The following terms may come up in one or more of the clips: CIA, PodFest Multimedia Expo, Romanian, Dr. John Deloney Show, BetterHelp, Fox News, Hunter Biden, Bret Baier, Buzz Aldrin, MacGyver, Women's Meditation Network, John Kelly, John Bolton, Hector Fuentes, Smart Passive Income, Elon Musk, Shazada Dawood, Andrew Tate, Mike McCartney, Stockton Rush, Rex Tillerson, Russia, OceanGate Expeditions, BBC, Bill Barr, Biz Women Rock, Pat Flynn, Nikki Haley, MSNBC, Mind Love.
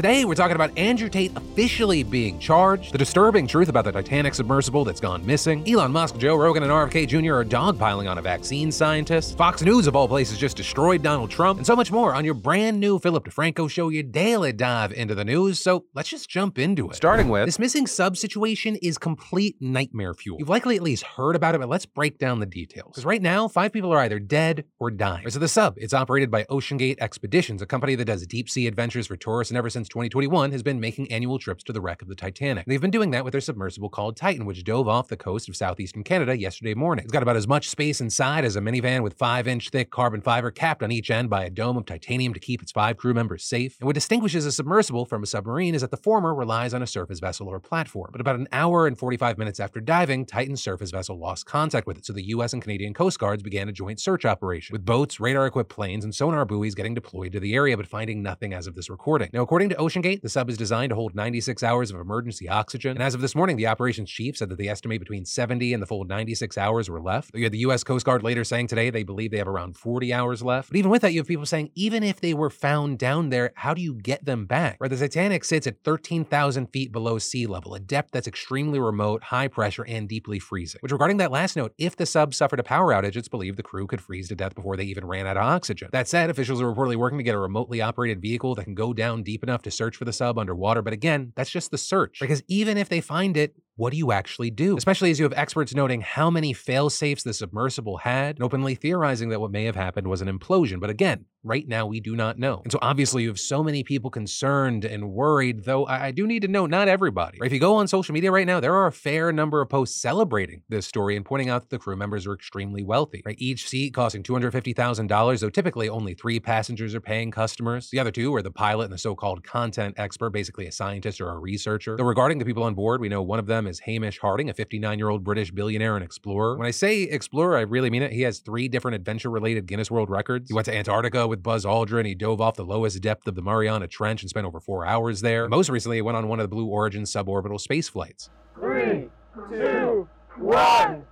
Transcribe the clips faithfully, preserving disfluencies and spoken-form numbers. Today, we're talking about Andrew Tate officially being charged, the disturbing truth about the Titanic submersible that's gone missing, Elon Musk, Joe Rogan, and R F K Junior are dogpiling on a vaccine scientist, Fox News of all places just destroyed Donald Trump, and so much more on your brand new Philip DeFranco show, your daily dive into the news, so let's just jump into it. Starting with, this missing sub situation is complete nightmare fuel. You've likely at least heard about it, but let's break down the details. Because right now, five people are either dead or dying. Right, so the sub, it's operated by OceanGate Expeditions, a company that does deep sea adventures for tourists, and ever since twenty twenty-one has been making annual trips to the wreck of the Titanic. And they've been doing that with their submersible called Titan, which dove off the coast of southeastern Canada yesterday morning. It's got about as much space inside as a minivan with five-inch thick carbon fiber capped on each end by a dome of titanium to keep its five crew members safe. And what distinguishes a submersible from a submarine is that the former relies on a surface vessel or platform. But about an hour and forty-five minutes after diving, Titan's surface vessel lost contact with it, so the U S and Canadian Coast Guards began a joint search operation, with boats, radar-equipped planes, and sonar buoys getting deployed to the area, but finding nothing as of this recording. Now, according to OceanGate, the sub is designed to hold ninety-six hours of emergency oxygen, and as of this morning, the operations chief said that they estimate between seventy and the full ninety-six hours were left. You had the U S Coast Guard later saying today they believe they have around forty hours left. But even with that, you have people saying, even if they were found down there, how do you get them back? Right, the Titanic sits at thirteen thousand feet below sea level, a depth that's extremely remote, high pressure, and deeply freezing. Which, regarding that last note, if the sub suffered a power outage, it's believed the crew could freeze to death before they even ran out of oxygen. That said, officials are reportedly working to get a remotely operated vehicle that can go down deep enough to search for the sub underwater, but again, that's just the search. Because even if they find it, what do you actually do? Especially as you have experts noting how many fail-safes the submersible had, and openly theorizing that what may have happened was an implosion. But again, right now we do not know. And so obviously you have so many people concerned and worried, though I, I do need to note not everybody. Right? If you go on social media right now, there are a fair number of posts celebrating this story and pointing out that the crew members are extremely wealthy. Right? Each seat costing two hundred fifty thousand dollars, though typically only three passengers are paying customers. The other two are the pilot and the so-called content expert, basically a scientist or a researcher. Though regarding the people on board, we know one of them is Hamish Harding, a fifty-nine-year-old British billionaire and explorer. When I say explorer, I really mean it. He has three different adventure-related Guinness World Records. He went to Antarctica with Buzz Aldrin. He dove off the lowest depth of the Mariana Trench and spent over four hours there. And most recently, he went on one of the Blue Origin suborbital space flights. Three, two, one,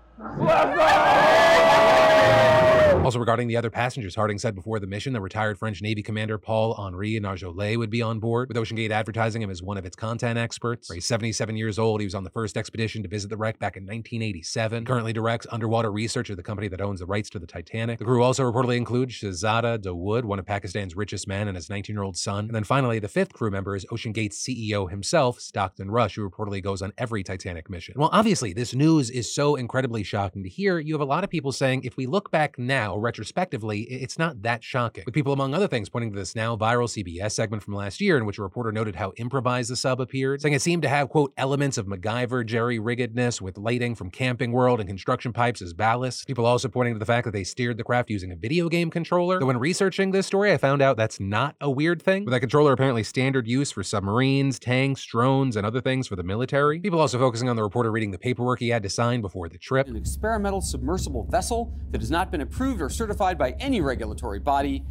Also, regarding the other passengers, Harding said before the mission that retired French Navy commander Paul-Henri Nargeolet would be on board, with OceanGate advertising him as one of its content experts. He's seventy-seven years old. He was on the first expedition to visit the wreck back in nineteen eighty-seven. Currently directs underwater research at the company that owns the rights to the Titanic. The crew also reportedly includes Shazada Dawood, one of Pakistan's richest men, and his nineteen-year-old son. And then finally, the fifth crew member is OceanGate's C E O himself, Stockton Rush, who reportedly goes on every Titanic mission. And while obviously this news is so incredibly shocking to hear, you have a lot of people saying, if we look back now, retrospectively, it's not that shocking. With people, among other things, pointing to this now viral C B S segment from last year in which a reporter noted how improvised the sub appeared, saying it seemed to have, quote, elements of MacGyver jerry-riggedness with lighting from Camping World and construction pipes as ballast. People also pointing to the fact that they steered the craft using a video game controller. Though when researching this story, I found out that's not a weird thing, with that controller apparently standard use for submarines, tanks, drones, and other things for the military. People also focusing on the reporter reading the paperwork he had to sign before the trip. An experimental submersible vessel that has not been approved or certified by any regulatory body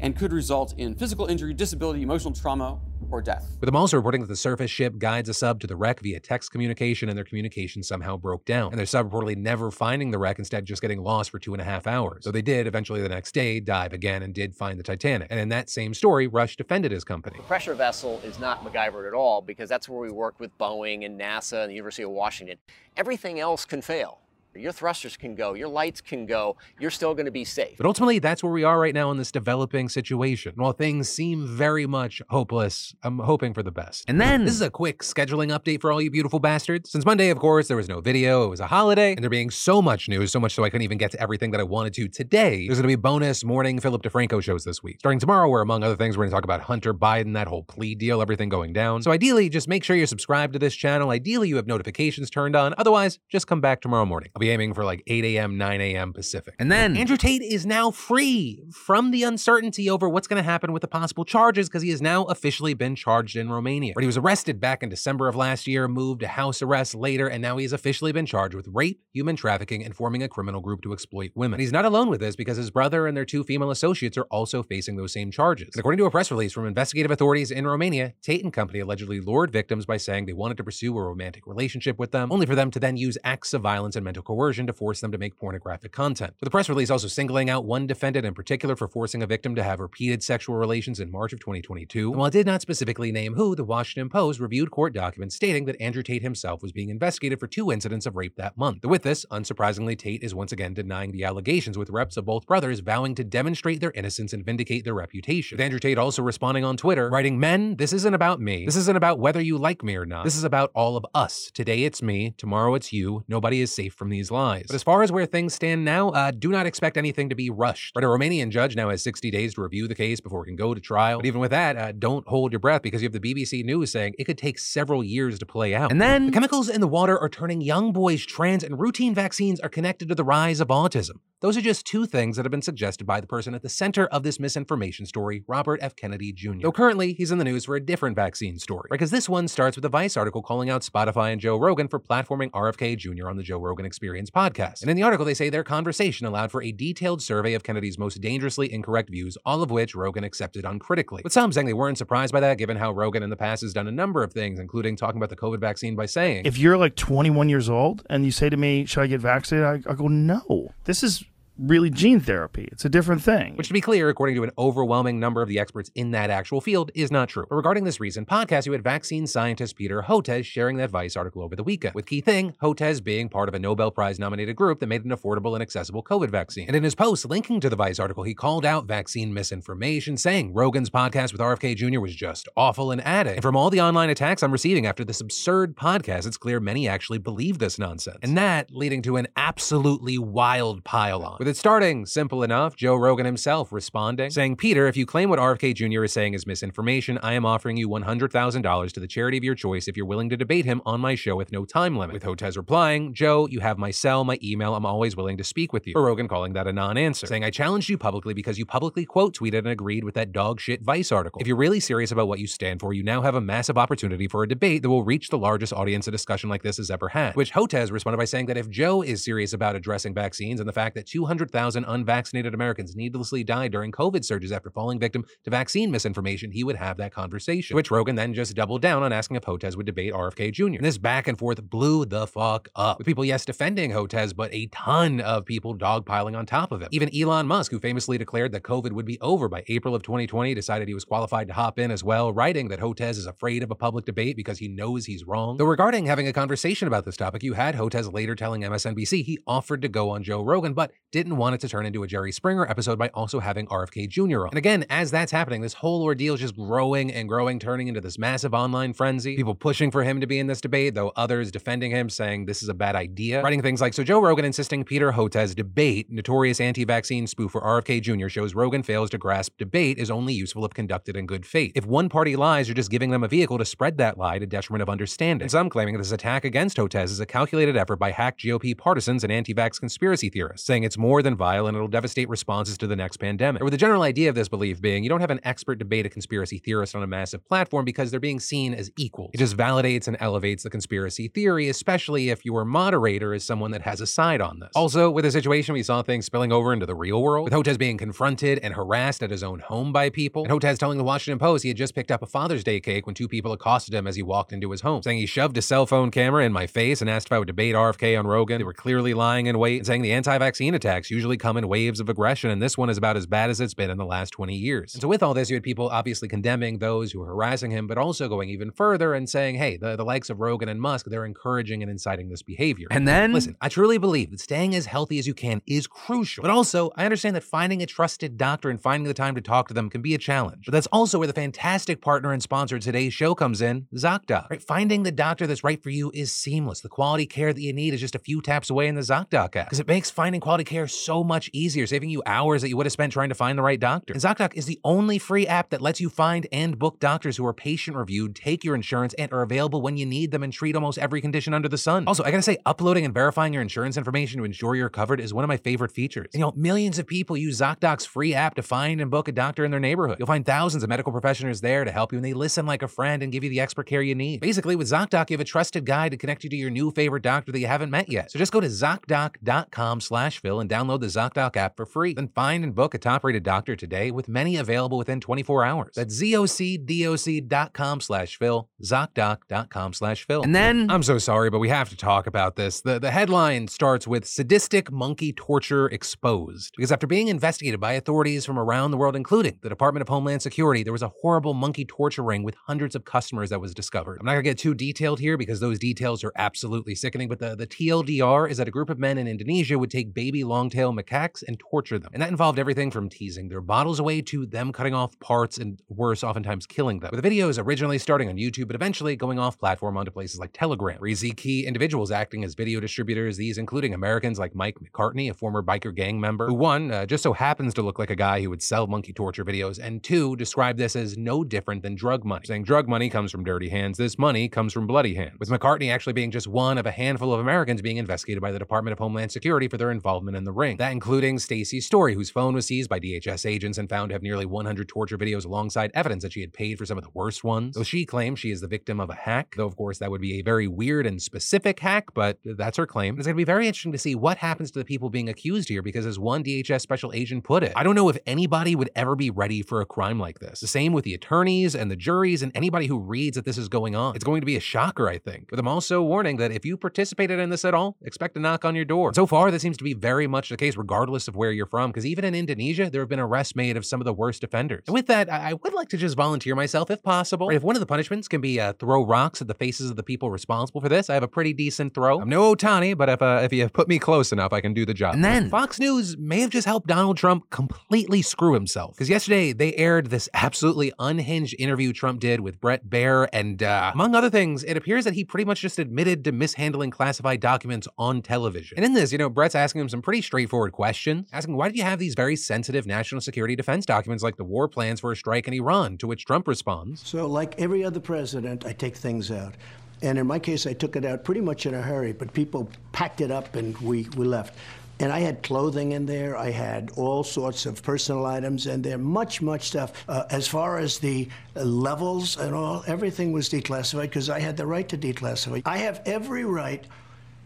and could result in physical injury, disability, emotional trauma, or death. With them also reporting that the surface ship guides a sub to the wreck via text communication, and their communication somehow broke down, and their sub reportedly never finding the wreck, instead just getting lost for two and a half hours. So they did eventually the next day dive again and did find the Titanic. And in that same story, Rush defended his company. The pressure vessel is not MacGyvered at all, because that's where we work with Boeing and NASA and the University of Washington. Everything else can fail. Your thrusters can go, your lights can go, you're still going to be safe. But ultimately, that's where we are right now in this developing situation. And while things seem very much hopeless, I'm hoping for the best. And then, this is a quick scheduling update for all you beautiful bastards. Since Monday, of course, there was no video, it was a holiday, and there being so much news, so much so I couldn't even get to everything that I wanted to today, there's going to be bonus morning Philip DeFranco shows this week. Starting tomorrow, where among other things, we're going to talk about Hunter Biden, that whole plea deal, everything going down. So ideally, just make sure you're subscribed to this channel. Ideally, you have notifications turned on. Otherwise, just come back tomorrow morning. I'll be aiming for like eight a.m., nine a.m. Pacific. And then Andrew Tate is now free from the uncertainty over what's going to happen with the possible charges, because he has now officially been charged in Romania, where he was arrested back in December of last year, moved to house arrest later, and now he is officially been charged with rape, human trafficking, and forming a criminal group to exploit women. And he's not alone with this, because his brother and their two female associates are also facing those same charges. And according to a press release from investigative authorities in Romania, Tate and company allegedly lured victims by saying they wanted to pursue a romantic relationship with them, only for them to then use acts of violence and mental coercion coercion to force them to make pornographic content, with the press release also singling out one defendant in particular for forcing a victim to have repeated sexual relations in March of twenty twenty-two. And while it did not specifically name who, the Washington Post reviewed court documents stating that Andrew Tate himself was being investigated for two incidents of rape that month. With this, unsurprisingly, Tate is once again denying the allegations, with reps of both brothers vowing to demonstrate their innocence and vindicate their reputation. With Andrew Tate also responding on Twitter, writing, "Men, this isn't about me. This isn't about whether you like me or not. This is about all of us. Today it's me, tomorrow it's you. Nobody is safe from these lies. But as far as where things stand now, uh, do not expect anything to be rushed." But a Romanian judge now has sixty days to review the case before it can go to trial. But even with that, uh, don't hold your breath, because you have the B B C News saying it could take several years to play out. And then, the chemicals in the water are turning young boys trans, and routine vaccines are connected to the rise of autism. Those are just two things that have been suggested by the person at the center of this misinformation story, Robert F. Kennedy Junior Though currently, he's in the news for a different vaccine story, because right, this one starts with a Vice article calling out Spotify and Joe Rogan for platforming R F K Junior on the Joe Rogan Experience podcast. And in the article, they say their conversation allowed for a detailed survey of Kennedy's most dangerously incorrect views, all of which Rogan accepted uncritically. With some saying they weren't surprised by that, given how Rogan in the past has done a number of things, including talking about the COVID vaccine by saying, "If you're like twenty-one years old and you say to me, should I get vaccinated? I, I go, no. This is really gene therapy. It's a different thing." Which, to be clear, according to an overwhelming number of the experts in that actual field, is not true. But regarding this recent podcast, you had vaccine scientist Peter Hotez sharing that Vice article over the weekend, with key thing, Hotez being part of a Nobel Prize-nominated group that made an affordable and accessible COVID vaccine. And in his post linking to the Vice article, he called out vaccine misinformation, saying Rogan's podcast with R F K Junior was just awful, and adding, "And from all the online attacks I'm receiving after this absurd podcast, it's clear many actually believe this nonsense." And that leading to an absolutely wild pile-on, with it starting simple enough, Joe Rogan himself responding, saying, "Peter, if you claim what R F K Junior is saying is misinformation, I am offering you one hundred thousand dollars to the charity of your choice if you're willing to debate him on my show with no time limit." With Hotez replying, "Joe, you have my cell, my email, I'm always willing to speak with you." Or Rogan calling that a non-answer, saying, "I challenged you publicly because you publicly quote tweeted and agreed with that dog shit Vice article. If you're really serious about what you stand for, you now have a massive opportunity for a debate that will reach the largest audience a discussion like this has ever had." Which Hotez responded by saying that if Joe is serious about addressing vaccines and the fact that two hundred one hundred thousand unvaccinated Americans needlessly died during COVID surges after falling victim to vaccine misinformation, he would have that conversation. Which Rogan then just doubled down on asking if Hotez would debate R F K Junior And this back and forth blew the fuck up, with people, yes, defending Hotez, but a ton of people dogpiling on top of him. Even Elon Musk, who famously declared that COVID would be over by April of twenty twenty, decided he was qualified to hop in as well, writing that Hotez is afraid of a public debate because he knows he's wrong. Though regarding having a conversation about this topic, you had Hotez later telling M S N B C he offered to go on Joe Rogan, but didn't want it to turn into a Jerry Springer episode by also having R F K Junior on. And again, as that's happening, this whole ordeal is just growing and growing, turning into this massive online frenzy. People pushing for him to be in this debate, though others defending him, saying this is a bad idea. Writing things like, "So Joe Rogan insisting Peter Hotez debate, notorious anti-vaccine spoof for R F K Junior shows Rogan fails to grasp debate is only useful if conducted in good faith. If one party lies, you're just giving them a vehicle to spread that lie to detriment of understanding." And some claiming this attack against Hotez is a calculated effort by hack G O P partisans and anti-vax conspiracy theorists, saying it's more than vile and it'll devastate responses to the next pandemic. Or with the general idea of this belief being, you don't have an expert debate a conspiracy theorist on a massive platform because they're being seen as equal. It just validates and elevates the conspiracy theory, especially if your moderator is someone that has a side on this. Also, with the situation, we saw things spilling over into the real world, with Hotez being confronted and harassed at his own home by people, and Hotez telling the Washington Post he had just picked up a Father's Day cake when two people accosted him as he walked into his home, saying he shoved a cell phone camera in my face and asked if I would debate R F K on Rogan. They were clearly lying in wait, and saying the anti-vaccine attacks usually come in waves of aggression, and this one is about as bad as it's been in the last twenty years. And so with all this, you had people obviously condemning those who were harassing him, but also going even further and saying, hey, the, the likes of Rogan and Musk, they're encouraging and inciting this behavior. And then, listen, I truly believe that staying as healthy as you can is crucial, but also I understand that finding a trusted doctor and finding the time to talk to them can be a challenge. But that's also where the fantastic partner and sponsor of today's show comes in, Zocdoc. Right? Finding the doctor that's right for you is seamless. The quality care that you need is just a few taps away in the Zocdoc app, because it makes finding quality care so much easier, saving you hours that you would have spent trying to find the right doctor. And Zocdoc is the only free app that lets you find and book doctors who are patient-reviewed, take your insurance, and are available when you need them and treat almost every condition under the sun. Also, I gotta say, uploading and verifying your insurance information to ensure you're covered is one of my favorite features. And, you know, millions of people use Zocdoc's free app to find and book a doctor in their neighborhood. You'll find thousands of medical professionals there to help you, and they listen like a friend and give you the expert care you need. Basically, with Zocdoc, you have a trusted guide to connect you to your new favorite doctor that you haven't met yet. So just go to Zocdoc dot com slash Phil and download download the Zocdoc app for free. Then find and book a top-rated doctor today with many available within twenty-four hours. That's zocdoc dot com slash Phil, zocdoc dot com slash Phil. And then, I'm so sorry, but we have to talk about this. The, the headline starts with sadistic monkey torture exposed. Because after being investigated by authorities from around the world, including the Department of Homeland Security, there was a horrible monkey torture ring with hundreds of customers that was discovered. I'm not gonna get too detailed here because those details are absolutely sickening, but the, the T L D R is that a group of men in Indonesia would take baby long-tailed macaques and torture them. And that involved everything from teasing their bottles away to them cutting off parts and worse, oftentimes killing them. With the videos originally starting on YouTube, but eventually going off platform onto places like Telegram. Crazy key individuals acting as video distributors, these including Americans like Mike McCartney, a former biker gang member, who one, uh, just so happens to look like a guy who would sell monkey torture videos, and two, described this as no different than drug money, saying drug money comes from dirty hands, this money comes from bloody hands. With McCartney actually being just one of a handful of Americans being investigated by the Department of Homeland Security for their involvement in the ring. That including Stacey Story, whose phone was seized by D H S agents and found to have nearly one hundred torture videos alongside evidence that she had paid for some of the worst ones. Though she claims she is the victim of a hack, though of course that would be a very weird and specific hack, but that's her claim. It's gonna be very interesting to see what happens to the people being accused here because as one D H S special agent put it, I don't know if anybody would ever be ready for a crime like this. The same with the attorneys and the juries and anybody who reads that this is going on. It's going to be a shocker, I think. But I'm also warning that if you participated in this at all, expect a knock on your door. And so far, that seems to be very much the case regardless of where you're from because even in Indonesia, there have been arrests made of some of the worst offenders. And with that, I would like to just volunteer myself if possible. Right, if one of the punishments can be uh, throw rocks at the faces of the people responsible for this, I have a pretty decent throw. I'm no Otani, but if uh, if you put me close enough, I can do the job. And then Fox News may have just helped Donald Trump completely screw himself because yesterday they aired this absolutely unhinged interview Trump did with Bret Baier, and uh, among other things, it appears that he pretty much just admitted to mishandling classified documents on television. And in this, you know, Bret's asking him some pretty straightforward questions, asking why did you have these very sensitive national security defense documents like the war plans for a strike in Iran, to which Trump responds, "So like every other president, I take things out. And in my case, I took it out pretty much in a hurry, but people packed it up and we, we left. And I had clothing in there. I had all sorts of personal items in there, much, much stuff. Uh, as far as the uh, levels and all, everything was declassified because I had the right to declassify. I have every right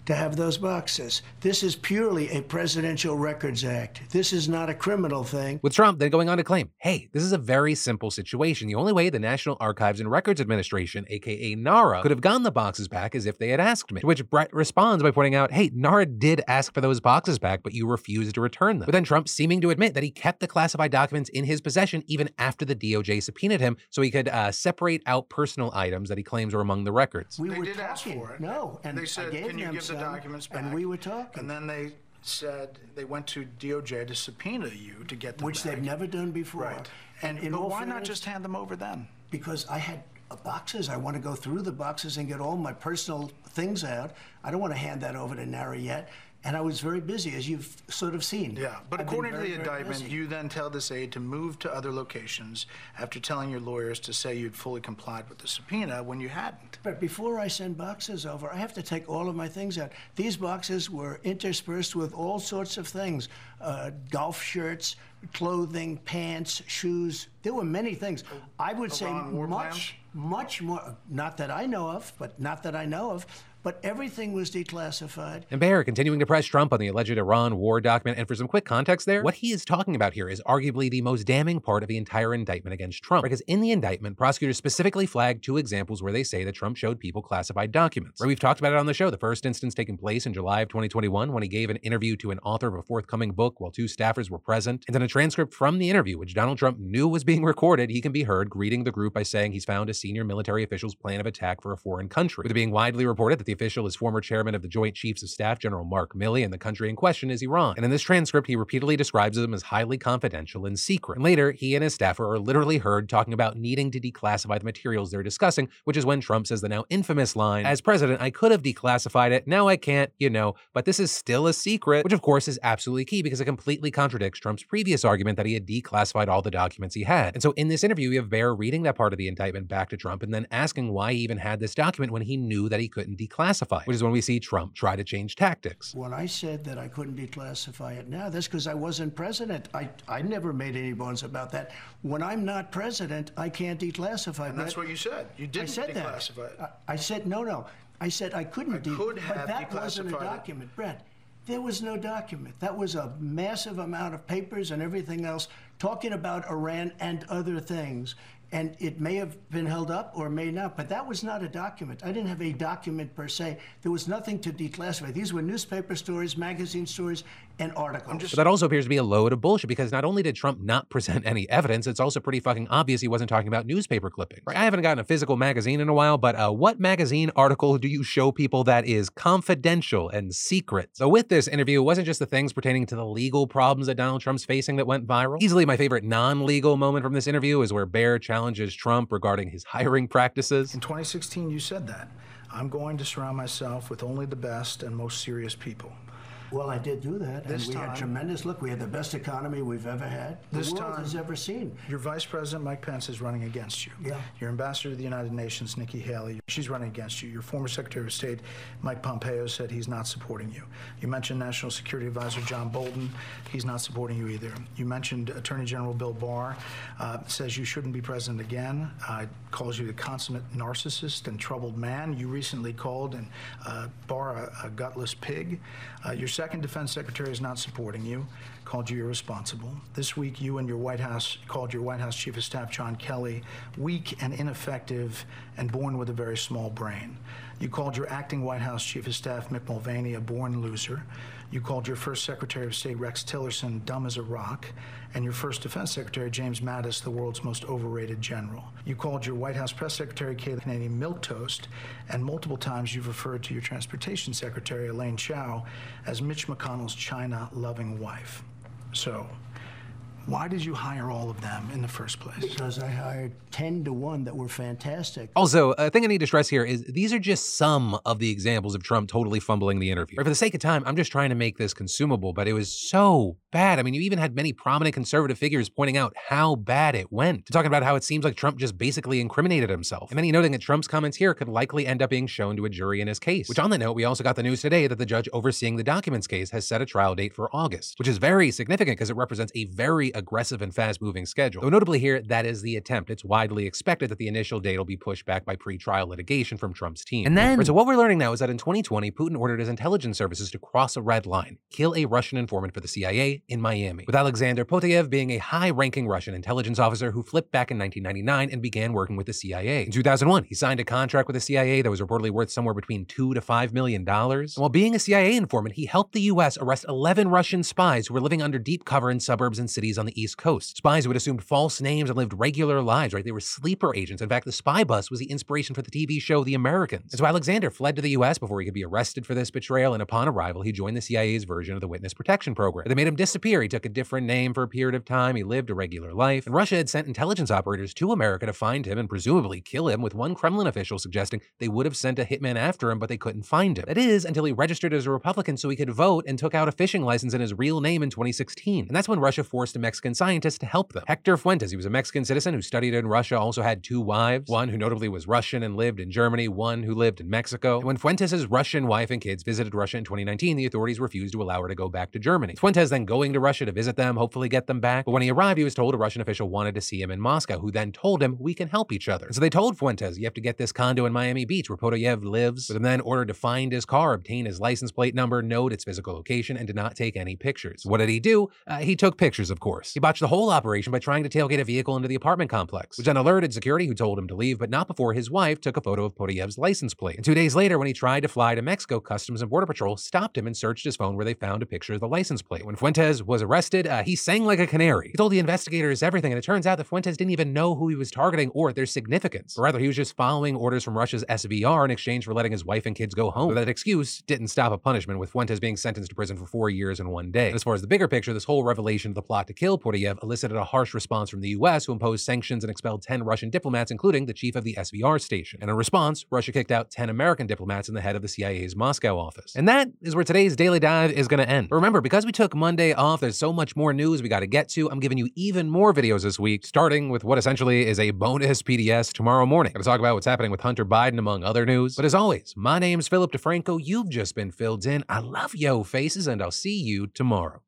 to have those boxes. This is purely a Presidential Records Act. This is not a criminal thing." With Trump then going on to claim, hey, this is a very simple situation. The only way the National Archives and Records Administration, aka NARA, could have gotten the boxes back is if they had asked me. To which Bret responds by pointing out, hey, NARA did ask for those boxes back, but you refused to return them. But then Trump seeming to admit that he kept the classified documents in his possession even after the D O J subpoenaed him so he could uh, separate out personal items that he claims are among the records. We they were did talking. ask for it. No, and they said, I gave can you them give the documents back. And we were talking. And then they said they went to D O J to subpoena you to get them Which back. They've never done before. Right. And, and but why fairness, not just hand them over then? Because I had boxes. I want to go through the boxes and get all my personal things out. I don't want to hand that over to NARA yet. And I was very busy, as you've sort of seen. Yeah, but I've according very, to the indictment, busy. You then tell this aide to move to other locations after telling your lawyers to say you'd fully complied with the subpoena when you hadn't. But before I send boxes over, I have to take all of my things out. These boxes were interspersed with all sorts of things, uh, golf shirts, clothing, pants, shoes. There were many things. I would say much, much more, not that I know of, but not that I know of, but everything was declassified. And Baier continuing to press Trump on the alleged Iran war document. And for some quick context there, what he is talking about here is arguably the most damning part of the entire indictment against Trump. Because in the indictment, prosecutors specifically flagged two examples where they say that Trump showed people classified documents. Right, we've talked about it on the show. The first instance taking place in July of twenty twenty-one when he gave an interview to an author of a forthcoming book while two staffers were present. And then a transcript from the interview, which Donald Trump knew was being recorded, he can be heard greeting the group by saying he's found a senior military official's plan of attack for a foreign country. With it being widely reported that the The official is former chairman of the Joint Chiefs of Staff, General Mark Milley, and the country in question is Iran. And in this transcript, he repeatedly describes them as highly confidential and secret. And later, he and his staffer are literally heard talking about needing to declassify the materials they're discussing, which is when Trump says the now infamous line, "As president, I could have declassified it. Now I can't, you know, but this is still a secret," which of course is absolutely key because it completely contradicts Trump's previous argument that he had declassified all the documents he had. And so in this interview, we have Baier reading that part of the indictment back to Trump and then asking why he even had this document when he knew that he couldn't declassify Classify, which is when we see Trump try to change tactics. When I said that I couldn't declassify it now, that's because I wasn't president. I, I never made any bones about that. When I'm not president, I can't declassify it. And that's what you said. You didn't I said declassify that. it. I, I said, no, no. I said I couldn't declassify it. But that wasn't a document, Brett. There was no document. That was a massive amount of papers and everything else talking about Iran and other things. And it may have been held up or may not, but that was not a document. I didn't have a document per se. There was nothing to declassify. These were newspaper stories, magazine stories, and articles. Just... That also appears to be a load of bullshit, because not only did Trump not present any evidence, it's also pretty fucking obvious he wasn't talking about newspaper clippings. Right. I haven't gotten a physical magazine in a while, but uh, what magazine article do you show people that is confidential and secret? So with this interview, it wasn't just the things pertaining to the legal problems that Donald Trump's facing that went viral. Easily my favorite non-legal moment from this interview is where Bear challenged challenges Trump regarding his hiring practices. In twenty sixteen, you said that. I'm going to surround myself with only the best and most serious people. Well, I did do that. This and we time, had tremendous, look, we had the best economy we've ever had. This the world time, has ever seen. Your vice president, Mike Pence, is running against you. Yeah. Your ambassador to the United Nations, Nikki Haley, she's running against you. Your former Secretary of State, Mike Pompeo, said he's not supporting you. You mentioned National Security Advisor John Bolton. He's not supporting you either. You mentioned Attorney General Bill Barr, uh, says you shouldn't be president again, uh, calls you the consummate narcissist and troubled man. You recently called and uh, Barr a, a gutless pig. Uh, your second defense secretary is not supporting you, called you irresponsible. This week, you and your White House called your White House Chief of Staff, John Kelly, weak and ineffective and born with a very small brain. You called your acting White House Chief of Staff, Mick Mulvaney, a born loser. You called your first Secretary of State, Rex Tillerson, dumb as a rock, and your first Defense Secretary, James Mattis, the world's most overrated general. You called your White House Press Secretary, Kayleigh Kennedy, milquetoast, and multiple times you've referred to your Transportation Secretary, Elaine Chao, as Mitch McConnell's China-loving wife. So, why did you hire all of them in the first place? Because I hired ten to one that were fantastic. Also, a thing I need to stress here is these are just some of the examples of Trump totally fumbling the interview. For the sake of time, I'm just trying to make this consumable, but it was so bad. I mean, you even had many prominent conservative figures pointing out how bad it went. Talking about how it seems like Trump just basically incriminated himself. And then he noting that Trump's comments here could likely end up being shown to a jury in his case. Which on that note, we also got the news today that the judge overseeing the documents case has set a trial date for August, which is very significant because it represents a very aggressive and fast-moving schedule. Though notably here, that is the attempt. It's widely expected that the initial date will be pushed back by pre-trial litigation from Trump's team. And then, so what we're learning now is that in twenty twenty, Putin ordered his intelligence services to cross a red line, kill a Russian informant for the C I A in Miami, with Alexander Poteyev being a high-ranking Russian intelligence officer who flipped back in nineteen ninety-nine and began working with the C I A. In two thousand one, he signed a contract with the C I A that was reportedly worth somewhere between two to five million dollars. While being a C I A informant, he helped the U S arrest eleven Russian spies who were living under deep cover in suburbs and cities on the East Coast. Spies who had assumed false names and lived regular lives, right? They were sleeper agents. In fact, the spy bus was the inspiration for the T V show The Americans. And so Alexander fled to the U S before he could be arrested for this betrayal, and upon arrival, he joined the C I A's version of the Witness Protection Program. They made him disappear. He took a different name for a period of time. He lived a regular life. And Russia had sent intelligence operators to America to find him and presumably kill him, with one Kremlin official suggesting they would have sent a hitman after him, but they couldn't find him. That is, until he registered as a Republican so he could vote and took out a fishing license in his real name in twenty sixteen. And that's when Russia forced a Mexican scientists to help them. Hector Fuentes, he was a Mexican citizen who studied in Russia, also had two wives, one who notably was Russian and lived in Germany, one who lived in Mexico. And when Fuentes' Russian wife and kids visited Russia in twenty nineteen, the authorities refused to allow her to go back to Germany. Fuentes then going to Russia to visit them, hopefully get them back. But when he arrived, he was told a Russian official wanted to see him in Moscow, who then told him, we can help each other. And so they told Fuentes, you have to get this condo in Miami Beach where Poteyev lives, but then ordered to find his car, obtain his license plate number, note its physical location, and did not take any pictures. What did he do? Uh, he took pictures, of course. He botched the whole operation by trying to tailgate a vehicle into the apartment complex, which then alerted security, who told him to leave, but not before his wife took a photo of Poteyev's license plate. And two days later, when he tried to fly to Mexico, Customs and Border Patrol stopped him and searched his phone, where they found a picture of the license plate. When Fuentes was arrested, uh, he sang like a canary. He told the investigators everything, and it turns out that Fuentes didn't even know who he was targeting or their significance. Or rather, he was just following orders from Russia's S V R in exchange for letting his wife and kids go home. So that excuse didn't stop a punishment, with Fuentes being sentenced to prison for four years and one day. And as far as the bigger picture, this whole revelation of the plot to kill Poteyev elicited a harsh response from the U S, who imposed sanctions and expelled ten Russian diplomats, including the chief of the S V R station. And in response, Russia kicked out ten American diplomats and the head of the C I A's Moscow office. And that is where today's Daily Dive is going to end. But remember, because we took Monday off, there's so much more news we got to get to. I'm giving you even more videos this week, starting with what essentially is a bonus P D S tomorrow morning. Going to talk about what's happening with Hunter Biden, among other news. But as always, my name's Philip DeFranco. You've just been filled in. I love yo faces, and I'll see you tomorrow.